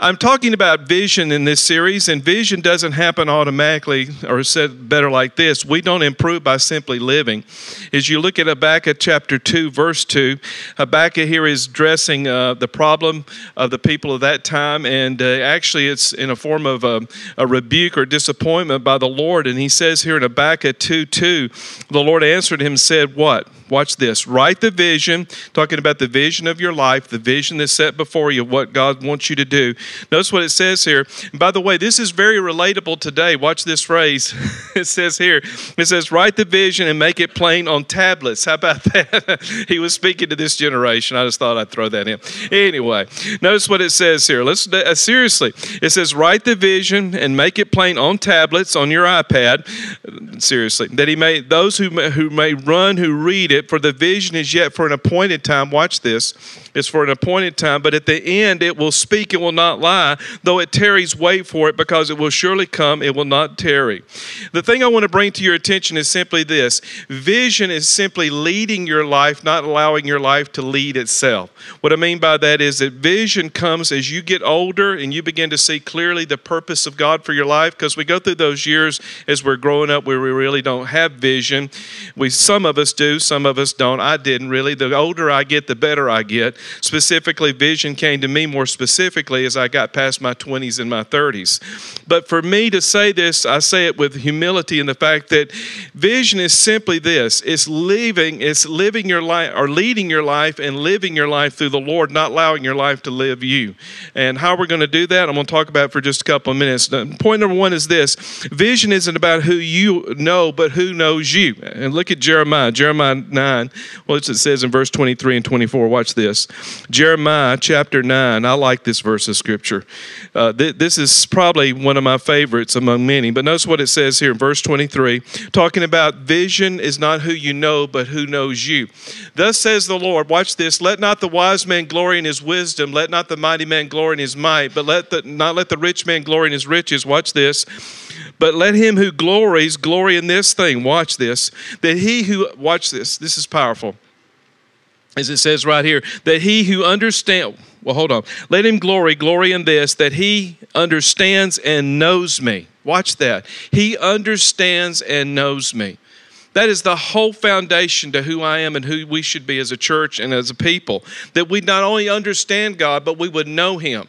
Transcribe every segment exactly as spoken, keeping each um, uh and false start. I'm talking about vision in this series, and vision doesn't happen automatically, or said better like this, we don't improve by simply living. As you look at Habakkuk chapter two, verse two, Habakkuk here is addressing uh, the problem of the people of that time, and uh, actually it's in a form of a, a rebuke or disappointment by the Lord, and he says here in Habakkuk two two, the Lord answered him and said, what? Watch this. Write the vision, talking about the vision of your life, the vision that's set before you, what God wants you to do. Notice what it says here. And by the way, this is very relatable today. Watch this phrase. It says here, it says, write the vision and make it plain on tablets. How about that? He was speaking to this generation. I just thought I'd throw that in. Anyway, notice what it says here. Let's uh, seriously, it says, write the vision and make it plain on tablets on your iPad. Seriously, that he may, those who may, who may run, who read it, for the vision is yet for an appointed time. Watch this. It's for an appointed time, but at the end it will speak, it will not lie. Though it tarries, wait for it, because it will surely come. It will not tarry. The thing I want to bring to your attention is simply this. Vision is simply leading your life, not allowing your life to lead itself. What I mean by that is that vision comes as you get older and you begin to see clearly the purpose of God for your life, because we go through those years as we're growing up where we really don't have vision. We, some of us do, some of us don't. I didn't really. The older I get, the better I get. Specifically, vision came to me more specifically as I got past my twenties and my thirties. But for me to say this, I say it with humility in the fact that vision is simply this. It's living, it's living your life, or leading your life and living your life through the Lord, not allowing your life to live you. And how we're going to do that, I'm going to talk about for just a couple of minutes. Point number one is this. Vision isn't about who you know, but who knows you. And look at Jeremiah. Jeremiah nine. Well, it says in verse twenty-three and twenty-four. Watch this. Jeremiah chapter nine. I like this verse of scripture. Uh, th- this is probably one of my favorites among many. But notice what it says here in verse twenty-three, talking about vision is not who you know, but who knows you. Thus says the Lord, watch this, let not the wise man glory in his wisdom, let not the mighty man glory in his might, but let the, not let the rich man glory in his riches. Watch this. But let him who glories, glory in this thing. Watch this. That he who, watch this, this is powerful. As it says right here, that he who understands, well, hold on. Let him glory, glory in this, that he understands and knows me. Watch that. He understands and knows me. That is the whole foundation to who I am and who we should be as a church and as a people. That we not only understand God, but we would know him.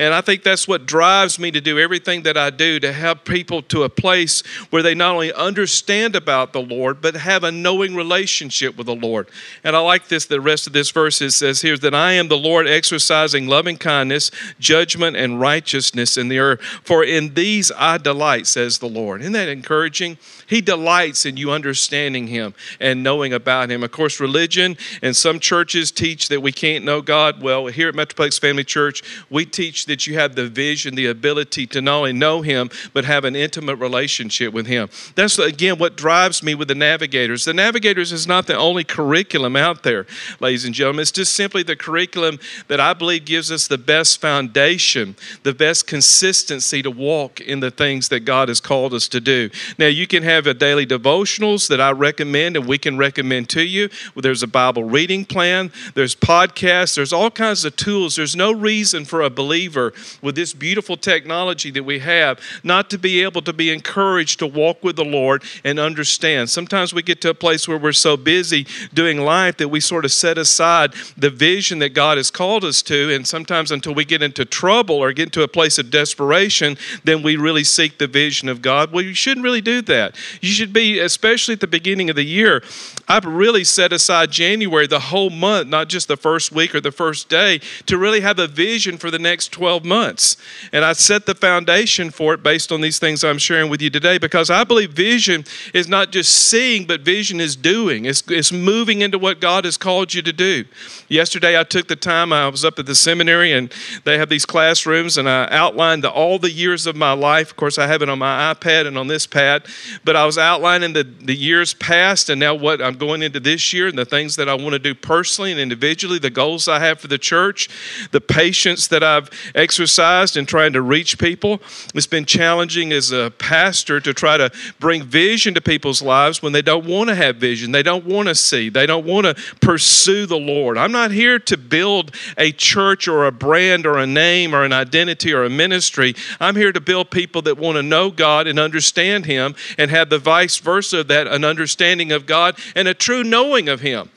And I think that's what drives me to do everything that I do, to have people to a place where they not only understand about the Lord, but have a knowing relationship with the Lord. And I like this, the rest of this verse. It says here that I am the Lord exercising loving kindness, judgment, and righteousness in the earth. For in these I delight, says the Lord. Isn't that encouraging? He delights in you understanding him and knowing about him. Of course, religion and some churches teach that we can't know God. Well, here at Metroplex Family Church, we teach that you have the vision, the ability to not only know him, but have an intimate relationship with him. That's, again, what drives me with the Navigators. The Navigators is not the only curriculum out there, ladies and gentlemen. It's just simply the curriculum that I believe gives us the best foundation, the best consistency to walk in the things that God has called us to do. Now, you can have a daily devotionals that I recommend and we can recommend to you. Well, there's a Bible reading plan. There's podcasts. There's all kinds of tools. There's no reason for a believer with this beautiful technology that we have, not to be able to be encouraged to walk with the Lord and understand. Sometimes we get to a place where we're so busy doing life that we sort of set aside the vision that God has called us to, and sometimes until we get into trouble or get into a place of desperation, then we really seek the vision of God. Well, you shouldn't really do that. You should be, especially at the beginning of the year, I've really set aside January, the whole month, not just the first week or the first day, to really have a vision for the next twelve months. And I set the foundation for it based on these things I'm sharing with you today, because I believe vision is not just seeing, but vision is doing. It's, it's moving into what God has called you to do. Yesterday, I took the time, I was up at the seminary and they have these classrooms, and I outlined the, all the years of my life. Of course, I have it on my iPad and on this pad, but I was outlining the, the years past and now what I'm going into this year and the things that I want to do personally and individually, the goals I have for the church, the patience that I've exercised in trying to reach people. It's been challenging as a pastor to try to bring vision to people's lives when they don't want to have vision. They don't want to see. They don't want to pursue the Lord. I'm not here to build a church or a brand or a name or an identity or a ministry. I'm here to build people that want to know God and understand Him, and have the vice versa of that, an understanding of God and a true knowing of Him.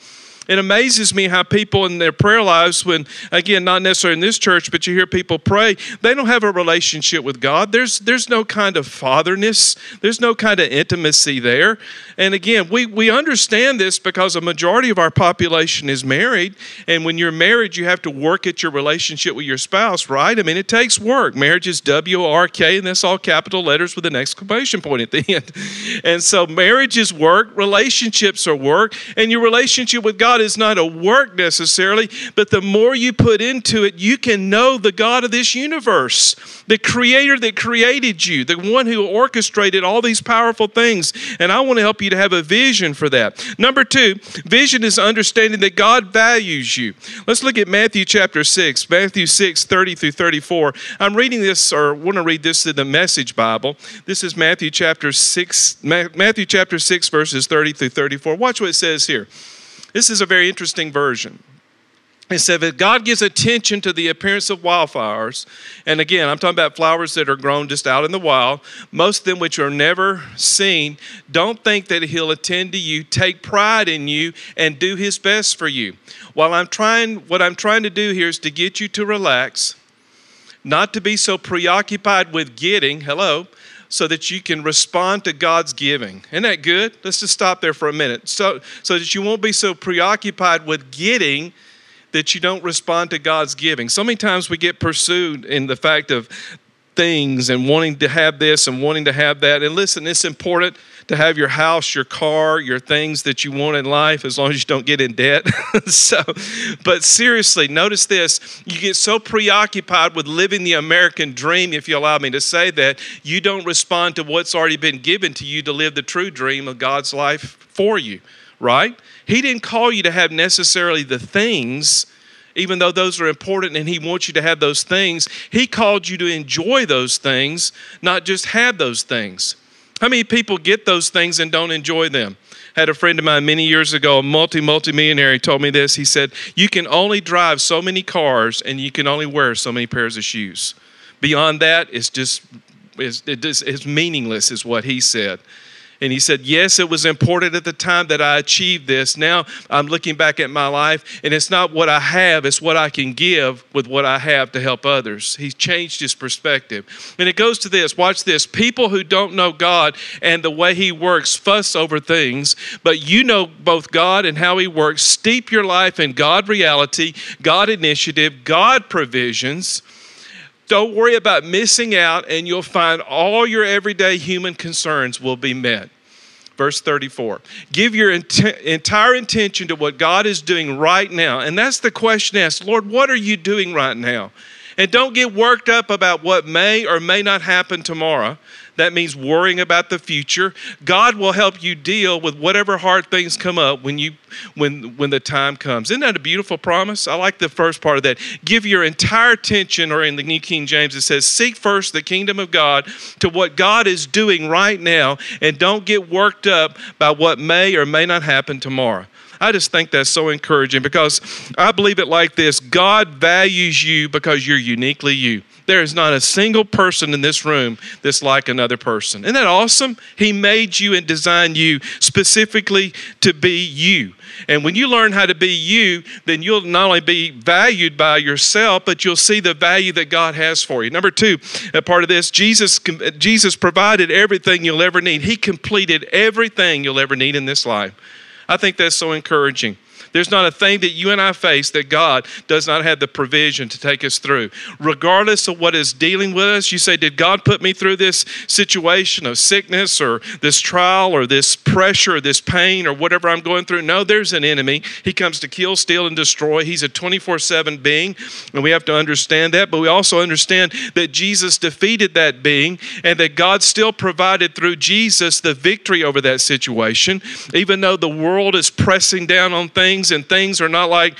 It amazes me how people in their prayer lives, when, again, not necessarily in this church, but you hear people pray, they don't have a relationship with God. There's there's no kind of fatherness. There's no kind of intimacy there. And again, we, we understand this because a majority of our population is married. And when you're married, you have to work at your relationship with your spouse, right? I mean, it takes work. Marriage is W R K, and that's all capital letters with an exclamation point at the end. And so marriage is work, relationships are work, and your relationship with God is not a work necessarily, but the more you put into it, you can know the God of this universe, the creator that created you, the one who orchestrated all these powerful things. And I want to help you to have a vision for that. Number two, vision is understanding that God values you. Let's look at Matthew chapter six, Matthew six, thirty through thirty-four. I'm reading this, or want to read this in the Message Bible. This is Matthew chapter six, Matthew chapter six, verses thirty through thirty-four. Watch what it says here. This is a very interesting version. It said that God gives attention to the appearance of wildflowers. And again, I'm talking about flowers that are grown just out in the wild. Most of them which are never seen. Don't think that He'll attend to you, take pride in you, and do His best for you. While I'm trying, what I'm trying to do here is to get you to relax, not to be so preoccupied with getting, hello, so that you can respond to God's giving. Isn't that good? Let's just stop there for a minute. So, so that you won't be so preoccupied with getting that you don't respond to God's giving. So many times we get pursued in the fact of things and wanting to have this and wanting to have that. And listen, it's important to have your house, your car, your things that you want in life, as long as you don't get in debt. So, but seriously, notice this. You get so preoccupied with living the American dream, if you allow me to say that, you don't respond to what's already been given to you to live the true dream of God's life for you, right? He didn't call you to have necessarily the things, even though those are important and He wants you to have those things. He called you to enjoy those things, not just have those things. How many people get those things and don't enjoy them? Had a friend of mine many years ago, a multi-multi-millionaire, he told me this. He said, you can only drive so many cars and you can only wear so many pairs of shoes. Beyond that, it's just, it's, it's meaningless is what he said. And he said, yes, it was important at the time that I achieved this. Now I'm looking back at my life, and it's not what I have, it's what I can give with what I have to help others. He's changed his perspective. And it goes to this, watch this. People who don't know God and the way He works fuss over things, but you know both God and how He works. Steep your life in God reality, God initiative, God provisions. Don't worry about missing out, and you'll find all your everyday human concerns will be met. Verse thirty-four, give your ent- entire intention to what God is doing right now. And that's the question asked, Lord, what are you doing right now? And don't get worked up about what may or may not happen tomorrow. That means worrying about the future. God will help you deal with whatever hard things come up when you, when, when the time comes. Isn't that a beautiful promise? I like the first part of that. Give your entire attention, or in the New King James, it says, seek first the kingdom of God, to what God is doing right now, and don't get worked up by what may or may not happen tomorrow. I just think that's so encouraging, because I believe it like this. God values you because you're uniquely you. There is not a single person in this room that's like another person. Isn't that awesome? He made you and designed you specifically to be you. And when you learn how to be you, then you'll not only be valued by yourself, but you'll see the value that God has for you. Number two, a part of this, Jesus, Jesus provided everything you'll ever need. He completed everything you'll ever need in this life. I think that's so encouraging. There's not a thing that you and I face that God does not have the provision to take us through. Regardless of what is dealing with us, you say, did God put me through this situation of sickness or this trial or this pressure or this pain or whatever I'm going through? No, there's an enemy. He comes to kill, steal, and destroy. He's a twenty-four seven being, and we have to understand that. But we also understand that Jesus defeated that being, and that God still provided through Jesus the victory over that situation. Even though the world is pressing down on things, things, and things are not like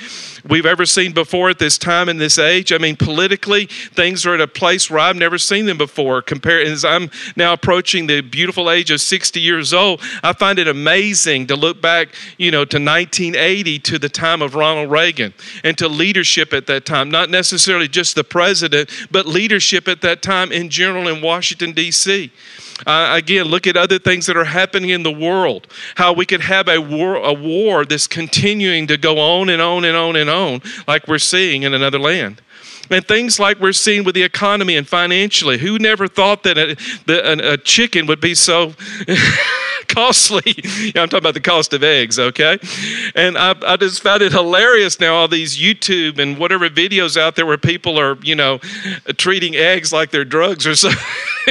we've ever seen before at this time in this age. I mean, politically, things are at a place where I've never seen them before. Compared, as I'm now approaching the beautiful age of sixty years old, I find it amazing to look back, you know, to nineteen eighty, to the time of Ronald Reagan, and to leadership at that time, not necessarily just the president, but leadership at that time in general in Washington, D C Uh, again, look at other things that are happening in the world, how we could have a war, a war that's continuing to go on and on and on and on, like we're seeing in another land. And things like we're seeing with the economy and financially. Who never thought that a, the, a chicken would be so costly? Yeah, I'm talking about the cost of eggs, okay? And I, I just found it hilarious now, all these YouTube and whatever videos out there where people are, you know, treating eggs like they're drugs or something.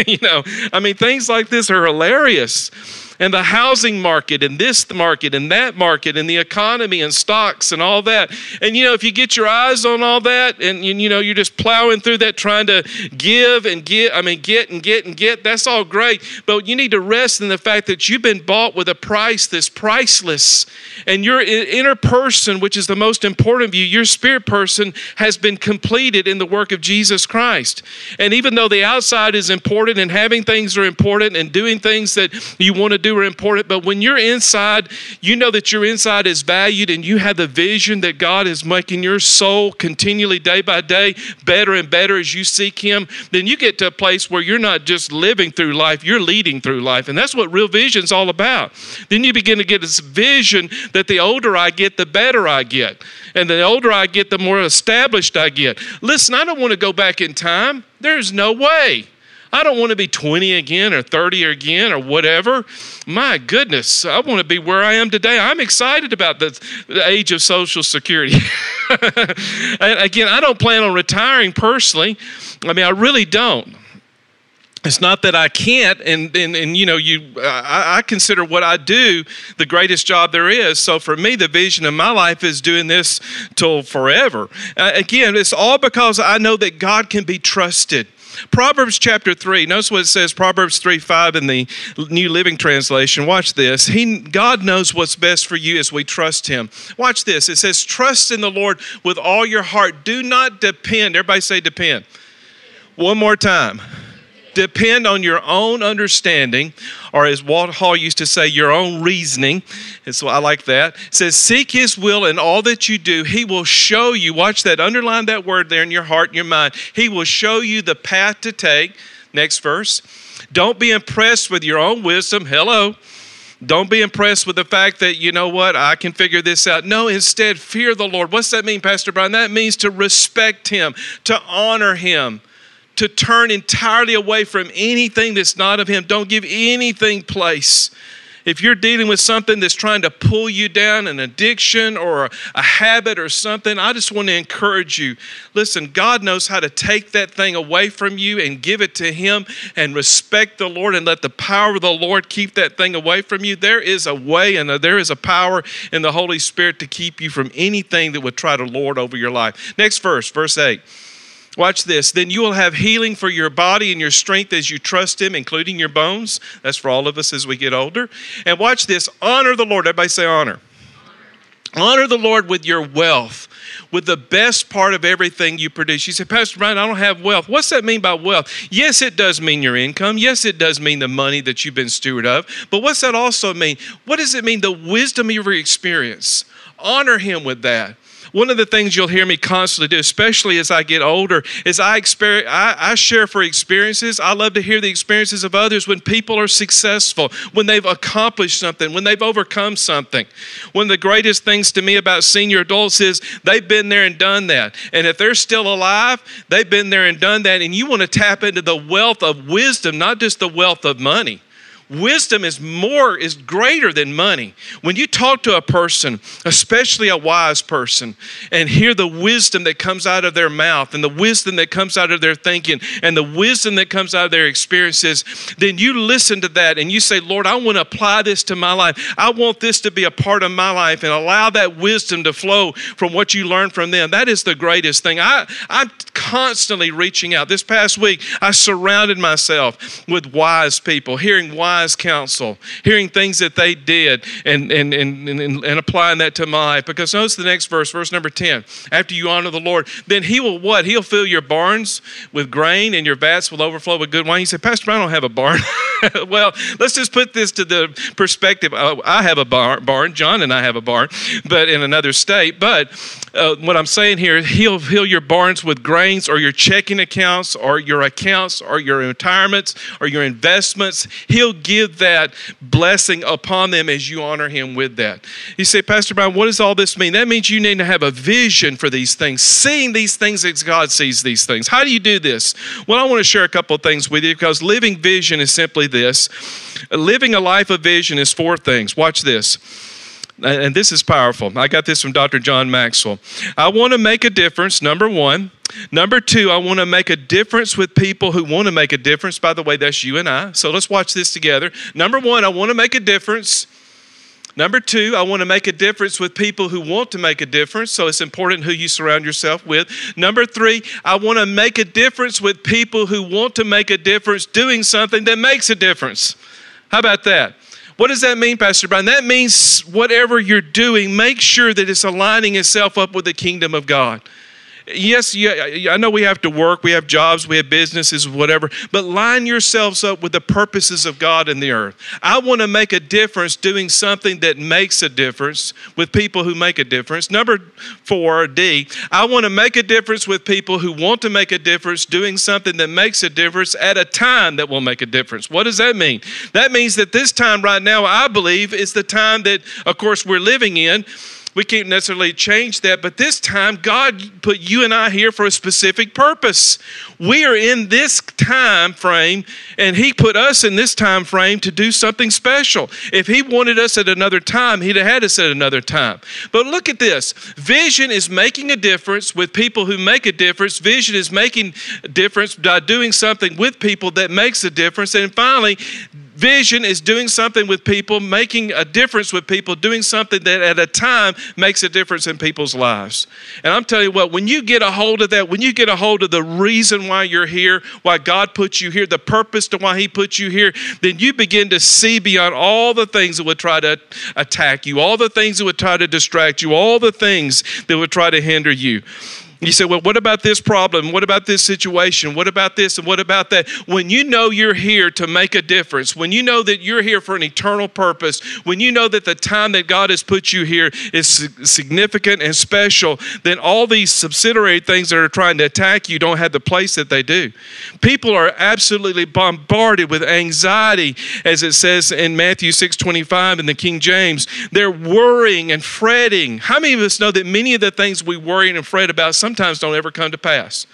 You know, I mean, things like this are hilarious. And the housing market and this market and that market and the economy and stocks and all that. And, you know, if you get your eyes on all that and, you know, you're just plowing through that trying to give and get, I mean, get and get and get, that's all great. But you need to rest in the fact that you've been bought with a price that's priceless. And your inner person, which is the most important of you, your spirit person, has been completed in the work of Jesus Christ. And even though the outside is important and having things are important and doing things that you want to do are important, but when you're inside, you know that your inside is valued and you have the vision that God is making your soul continually day by day better and better as you seek Him, then you get to a place where you're not just living through life, you're leading through life. And that's what real vision is all about. Then you begin to get this vision that the older I get, the better I get. And the older I get, the more established I get. Listen, I don't want to go back in time. There's no way. I don't want to be twenty again or thirty again or whatever. My goodness, I want to be where I am today. I'm excited about the, the age of Social Security. And again, I don't plan on retiring personally. I mean, I really don't. It's not that I can't, and, and, and you know, you I, I consider what I do the greatest job there is. So for me, the vision of my life is doing this till forever. Uh, again, it's all because I know that God can be trusted. Proverbs chapter three, notice what it says, Proverbs three five in the New Living Translation. Watch this. He, God knows what's best for you as we trust Him. Watch this. It says, trust in the Lord with all your heart. Do not depend. Everybody say depend. One more time. Depend on your own understanding, or as Walt Hall used to say, your own reasoning. And so I like that. It says, seek His will in all that you do. He will show you. Watch that. Underline that word there in your heart and your mind. He will show you the path to take. Next verse. Don't be impressed with your own wisdom. Hello. Don't be impressed with the fact that, you know what, I can figure this out. No, instead, fear the Lord. What's that mean, Pastor Brian? That means to respect Him, to honor Him, to turn entirely away from anything that's not of Him. Don't give anything place. If you're dealing with something that's trying to pull you down, an addiction or a habit or something, I just want to encourage you. Listen, God knows how to take that thing away from you and give it to Him, and respect the Lord and let the power of the Lord keep that thing away from you. There is a way and there is a power in the Holy Spirit to keep you from anything that would try to lord over your life. Next verse, verse eight. Watch this. Then you will have healing for your body and your strength as you trust Him, including your bones. That's for all of us as we get older. And watch this. Honor the Lord. Everybody say honor. Honor, honor the Lord with your wealth, with the best part of everything you produce. You say, Pastor Brian, I don't have wealth. What's that mean by wealth? Yes, it does mean your income. Yes, it does mean the money that you've been steward of. But what's that also mean? What does it mean? The wisdom of your experience. Honor Him with that. One of the things you'll hear me constantly do, especially as I get older, is I, experience, I, I share for experiences. I love to hear the experiences of others when people are successful, when they've accomplished something, when they've overcome something. One of the greatest things to me about senior adults is they've been there and done that. And if they're still alive, they've been there and done that. And you want to tap into the wealth of wisdom, not just the wealth of money. Wisdom is more, is greater than money. When you talk to a person, especially a wise person, and hear the wisdom that comes out of their mouth and the wisdom that comes out of their thinking and the wisdom that comes out of their experiences, then you listen to that and you say, Lord, I want to apply this to my life. I want this to be a part of my life, and allow that wisdom to flow from what you learn from them. That is the greatest thing. I, I'm constantly reaching out. This past week, I surrounded myself with wise people, hearing wise wise counsel, hearing things that they did and, and, and, and, and applying that to my life. Because notice the next verse, verse number ten. After you honor the Lord, then he will what? He'll fill your barns with grain and your vats will overflow with good wine. You say, Pastor Brian, I don't have a barn. Well, let's just put this to the perspective. I have a barn. John and I have a barn, but in another state. But uh, what I'm saying here is he'll fill your barns with grains, or your checking accounts, or your accounts, or your retirements, or your investments. He'll give that blessing upon them as you honor him with that. You say, Pastor Brian, what does all this mean? That means you need to have a vision for these things, seeing these things as God sees these things. How do you do this? Well, I want to share a couple of things with you, because living vision is simply this. Living a life of vision is four things. Watch this. And this is powerful. I got this from Doctor John Maxwell. I want to make a difference, number one. Number two, I want to make a difference with people who want to make a difference. By the way, that's you and I. So let's watch this together. Number one, I want to make a difference. Number two, I want to make a difference with people who want to make a difference. So it's important who you surround yourself with. Number three, I want to make a difference with people who want to make a difference, doing something that makes a difference. How about that? What does that mean, Pastor Brian? That means whatever you're doing, make sure that it's aligning itself up with the kingdom of God. Yes, I know we have to work, we have jobs, we have businesses, whatever, but line yourselves up with the purposes of God in the earth. I want to make a difference doing something that makes a difference with people who make a difference. Number four, D, I want to make a difference with people who want to make a difference doing something that makes a difference at a time that will make a difference. What does that mean? That means that this time right now, I believe, is the time that, of course, we're living in. We can't necessarily change that, but this time God put you and I here for a specific purpose. We are in this time frame, and he put us in this time frame to do something special. If he wanted us at another time, he'd have had us at another time. But look at this. Vision is making a difference with people who make a difference. Vision is making a difference by doing something with people that makes a difference. And finally, vision is doing something with people, making a difference with people, doing something that at a time makes a difference in people's lives. And I'm telling you what, when you get a hold of that, when you get a hold of the reason why you're here, why God put you here, the purpose to why he put you here, then you begin to see beyond all the things that would try to attack you, all the things that would try to distract you, all the things that would try to hinder you. You say, well, what about this problem? What about this situation? What about this and what about that? When you know you're here to make a difference, when you know that you're here for an eternal purpose, when you know that the time that God has put you here is significant and special, then all these subsidiary things that are trying to attack you don't have the place that they do. People are absolutely bombarded with anxiety, as it says in Matthew six twenty-five in the King James. They're worrying and fretting. How many of us know that many of the things we worry and fret about sometimes Sometimes don't ever come to pass?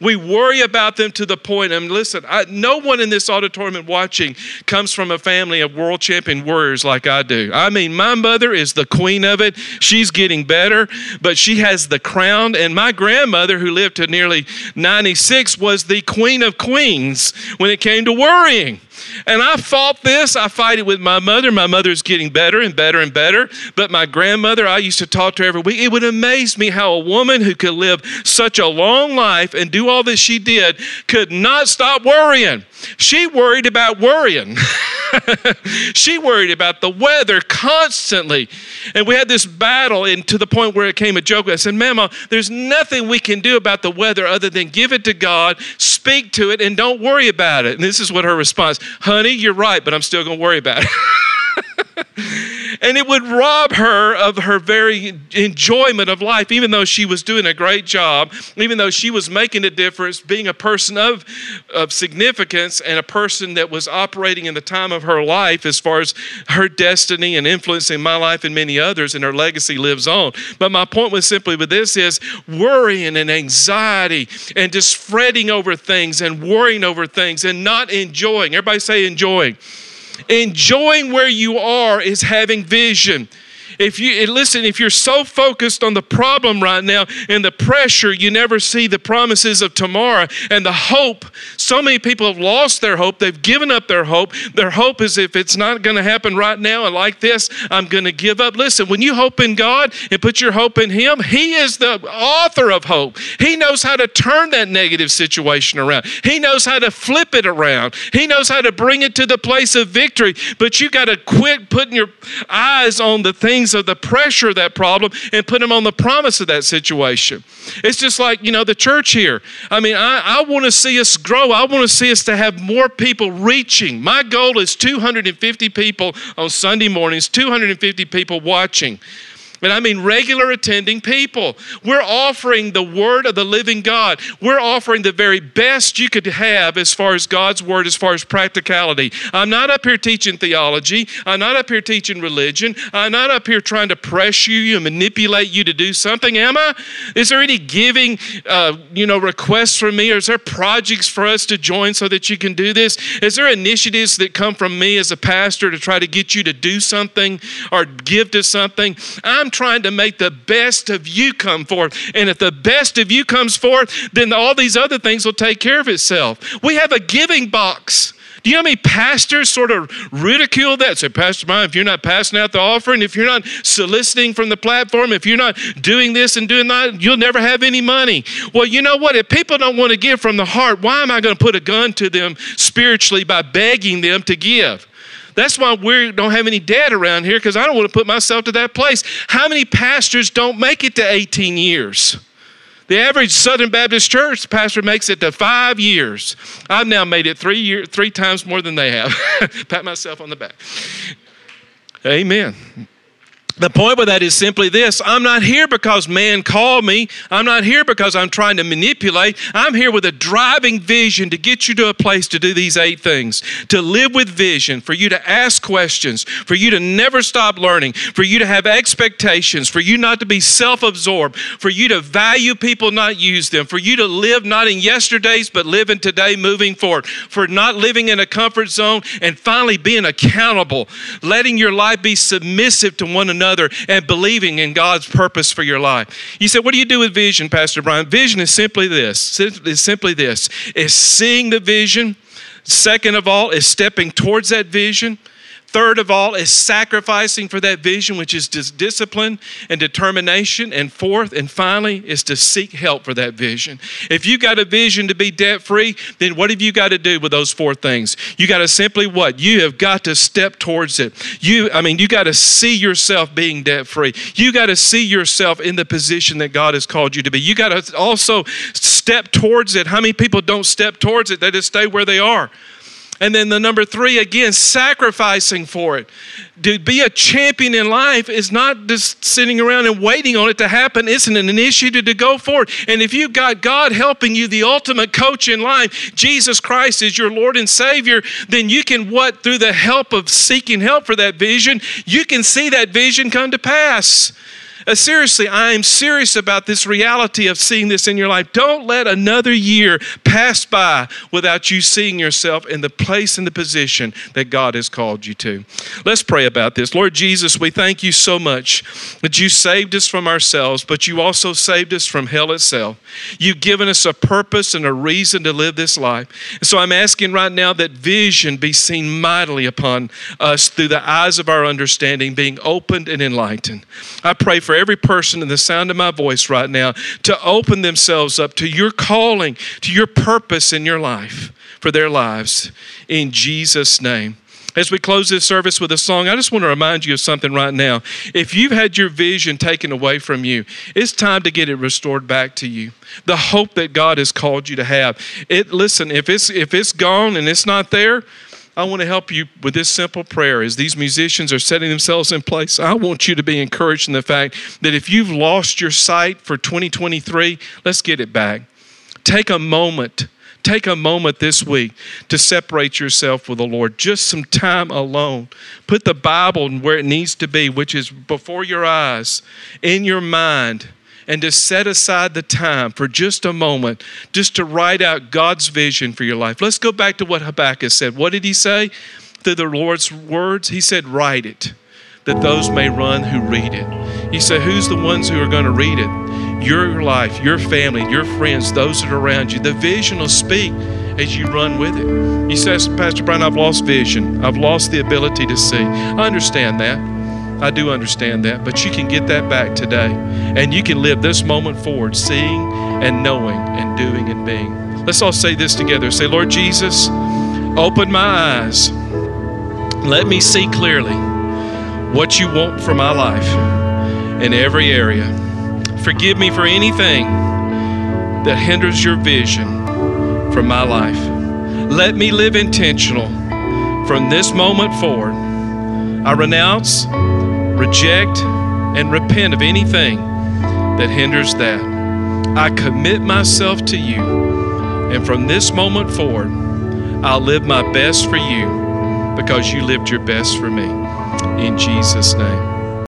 We worry about them to the point, and listen, I, no one in this auditorium and watching comes from a family of world champion warriors like I do. I mean, my mother is the queen of it. She's getting better, but she has the crown. And my grandmother, who lived to nearly ninety-six, was the queen of queens when it came to worrying. And I fought this. I fight it with my mother. My mother's getting better and better and better. But my grandmother, I used to talk to her every week. It would amaze me how a woman who could live such a long life and do all that she did could not stop worrying. She worried about worrying. She worried about the weather constantly. And we had this battle, and to the point where it came a joke. I said, Mama, there's nothing we can do about the weather other than give it to God, speak to it, and don't worry about it. And this is what her response, honey, you're right, but I'm still going to worry about it. And it would rob her of her very enjoyment of life, even though she was doing a great job, even though she was making a difference, being a person of, of significance and a person that was operating in the time of her life as far as her destiny and influencing my life and many others, and her legacy lives on. But my point was simply with this is worrying and anxiety and just fretting over things and worrying over things and not enjoying. Everybody say enjoying. Enjoying where you are is having vision. If you listen, if you're so focused on the problem right now and the pressure, you never see the promises of tomorrow and the hope. So many people have lost their hope. They've given up their hope. Their hope is, if it's not going to happen right now and like this, I'm going to give up. Listen, when you hope in God and put your hope in Him, He is the author of hope. He knows how to turn that negative situation around. He knows how to flip it around. He knows how to bring it to the place of victory. But you got to quit putting your eyes on the things of the pressure of that problem and put them on the promise of that situation. It's just like, you know, the church here. I mean, I, I want to see us grow. I want to see us to have more people reaching. My goal is two hundred fifty people on Sunday mornings, two hundred fifty people watching. And I mean regular attending people. We're offering the Word of the living God. We're offering the very best you could have as far as God's Word, as far as practicality. I'm not up here teaching theology. I'm not up here teaching religion. I'm not up here trying to pressure you and manipulate you to do something, am I? Is there any giving, uh, you know, requests from me? Or is there projects for us to join so that you can do this? Is there initiatives that come from me as a pastor to try to get you to do something or give to something? I'm trying to make the best of you come forth. And if the best of you comes forth, then all these other things will take care of itself. We have a giving box. Do you know how many pastors sort of ridicule that? Say, Pastor Brian, if you're not passing out the offering, if you're not soliciting from the platform, if you're not doing this and doing that, you'll never have any money. Well, you know what? If people don't want to give from the heart, why am I going to put a gun to them spiritually by begging them to give? That's why we don't have any debt around here, because I don't want to put myself to that place. How many pastors don't make it to eighteen years? The average Southern Baptist church pastor makes it to five years. I've now made it three year, three times more than they have. Pat myself on the back. Amen. The point with that is simply this. I'm not here because man called me. I'm not here because I'm trying to manipulate. I'm here with a driving vision to get you to a place to do these eight things, to live with vision, for you to ask questions, for you to never stop learning, for you to have expectations, for you not to be self-absorbed, for you to value people, not use them, for you to live not in yesterdays, but live in today moving forward, for not living in a comfort zone, and finally being accountable, letting your life be submissive to one another. And believing in God's purpose for your life. You said, what do you do with vision, Pastor Brian? Vision is simply this. It's simply this. It's seeing the vision. Second of all, is stepping towards that vision. Third of all, is sacrificing for that vision, which is dis- discipline and determination. And fourth and finally is to seek help for that vision. If you got a vision to be debt-free, then what have you got to do with those four things? You got to simply what? You have got to step towards it. You, I mean, you got to see yourself being debt-free. You got to see yourself in the position that God has called you to be. You got to also step towards it. How many people don't step towards it? They just stay where they are. And then the number three, again, sacrificing for it. To be a champion in life is not just sitting around and waiting on it to happen. It's an initiative to go forward. And if you've got God helping you, the ultimate coach in life, Jesus Christ is your Lord and Savior, then you can, what, through the help of seeking help for that vision, you can see that vision come to pass. Uh, seriously, I am serious about this reality of seeing this in your life. Don't let another year pass by without you seeing yourself in the place and the position that God has called you to. Let's pray about this. Lord Jesus, we thank you so much that you saved us from ourselves, but you also saved us from hell itself. You've given us a purpose and a reason to live this life. And so I'm asking right now that vision be seen mightily upon us through the eyes of our understanding, being opened and enlightened. I pray for every person in the sound of my voice right now to open themselves up to your calling, to your purpose in your life, for their lives, in Jesus' name. As we close this service with a song, I just want to remind you of something right now. If you've had your vision taken away from you, it's time to get it restored back to you. The hope that God has called you to have. It, listen, if it's, if it's gone and it's not there, I want to help you with this simple prayer. As these musicians are setting themselves in place, I want you to be encouraged in the fact that if you've lost your sight for twenty twenty-three, let's get it back. Take a moment. Take a moment this week to separate yourself with the Lord. Just some time alone. Put the Bible where it needs to be, which is before your eyes, in your mind, and to set aside the time for just a moment, just to write out God's vision for your life. Let's go back to what Habakkuk said. What did he say? Through the Lord's words, he said, write it. that those may run who read it. He said, who's the ones who are going to read it? Your life, your family, your friends, those that are around you. The vision will speak as you run with it. He says, Pastor Brian, I've lost vision. I've lost the ability to see. I understand that. I do understand that. But you can get that back today. And you can live this moment forward, seeing and knowing and doing and being. Let's all say this together. Say, Lord Jesus, open my eyes. Let me see clearly what you want for my life in every area. Forgive me for anything that hinders your vision from my life. Let me live intentional from this moment forward. I renounce, reject, and repent of anything that hinders that. I commit myself to you, and from this moment forward, I'll live my best for you because you lived your best for me. In Jesus' name.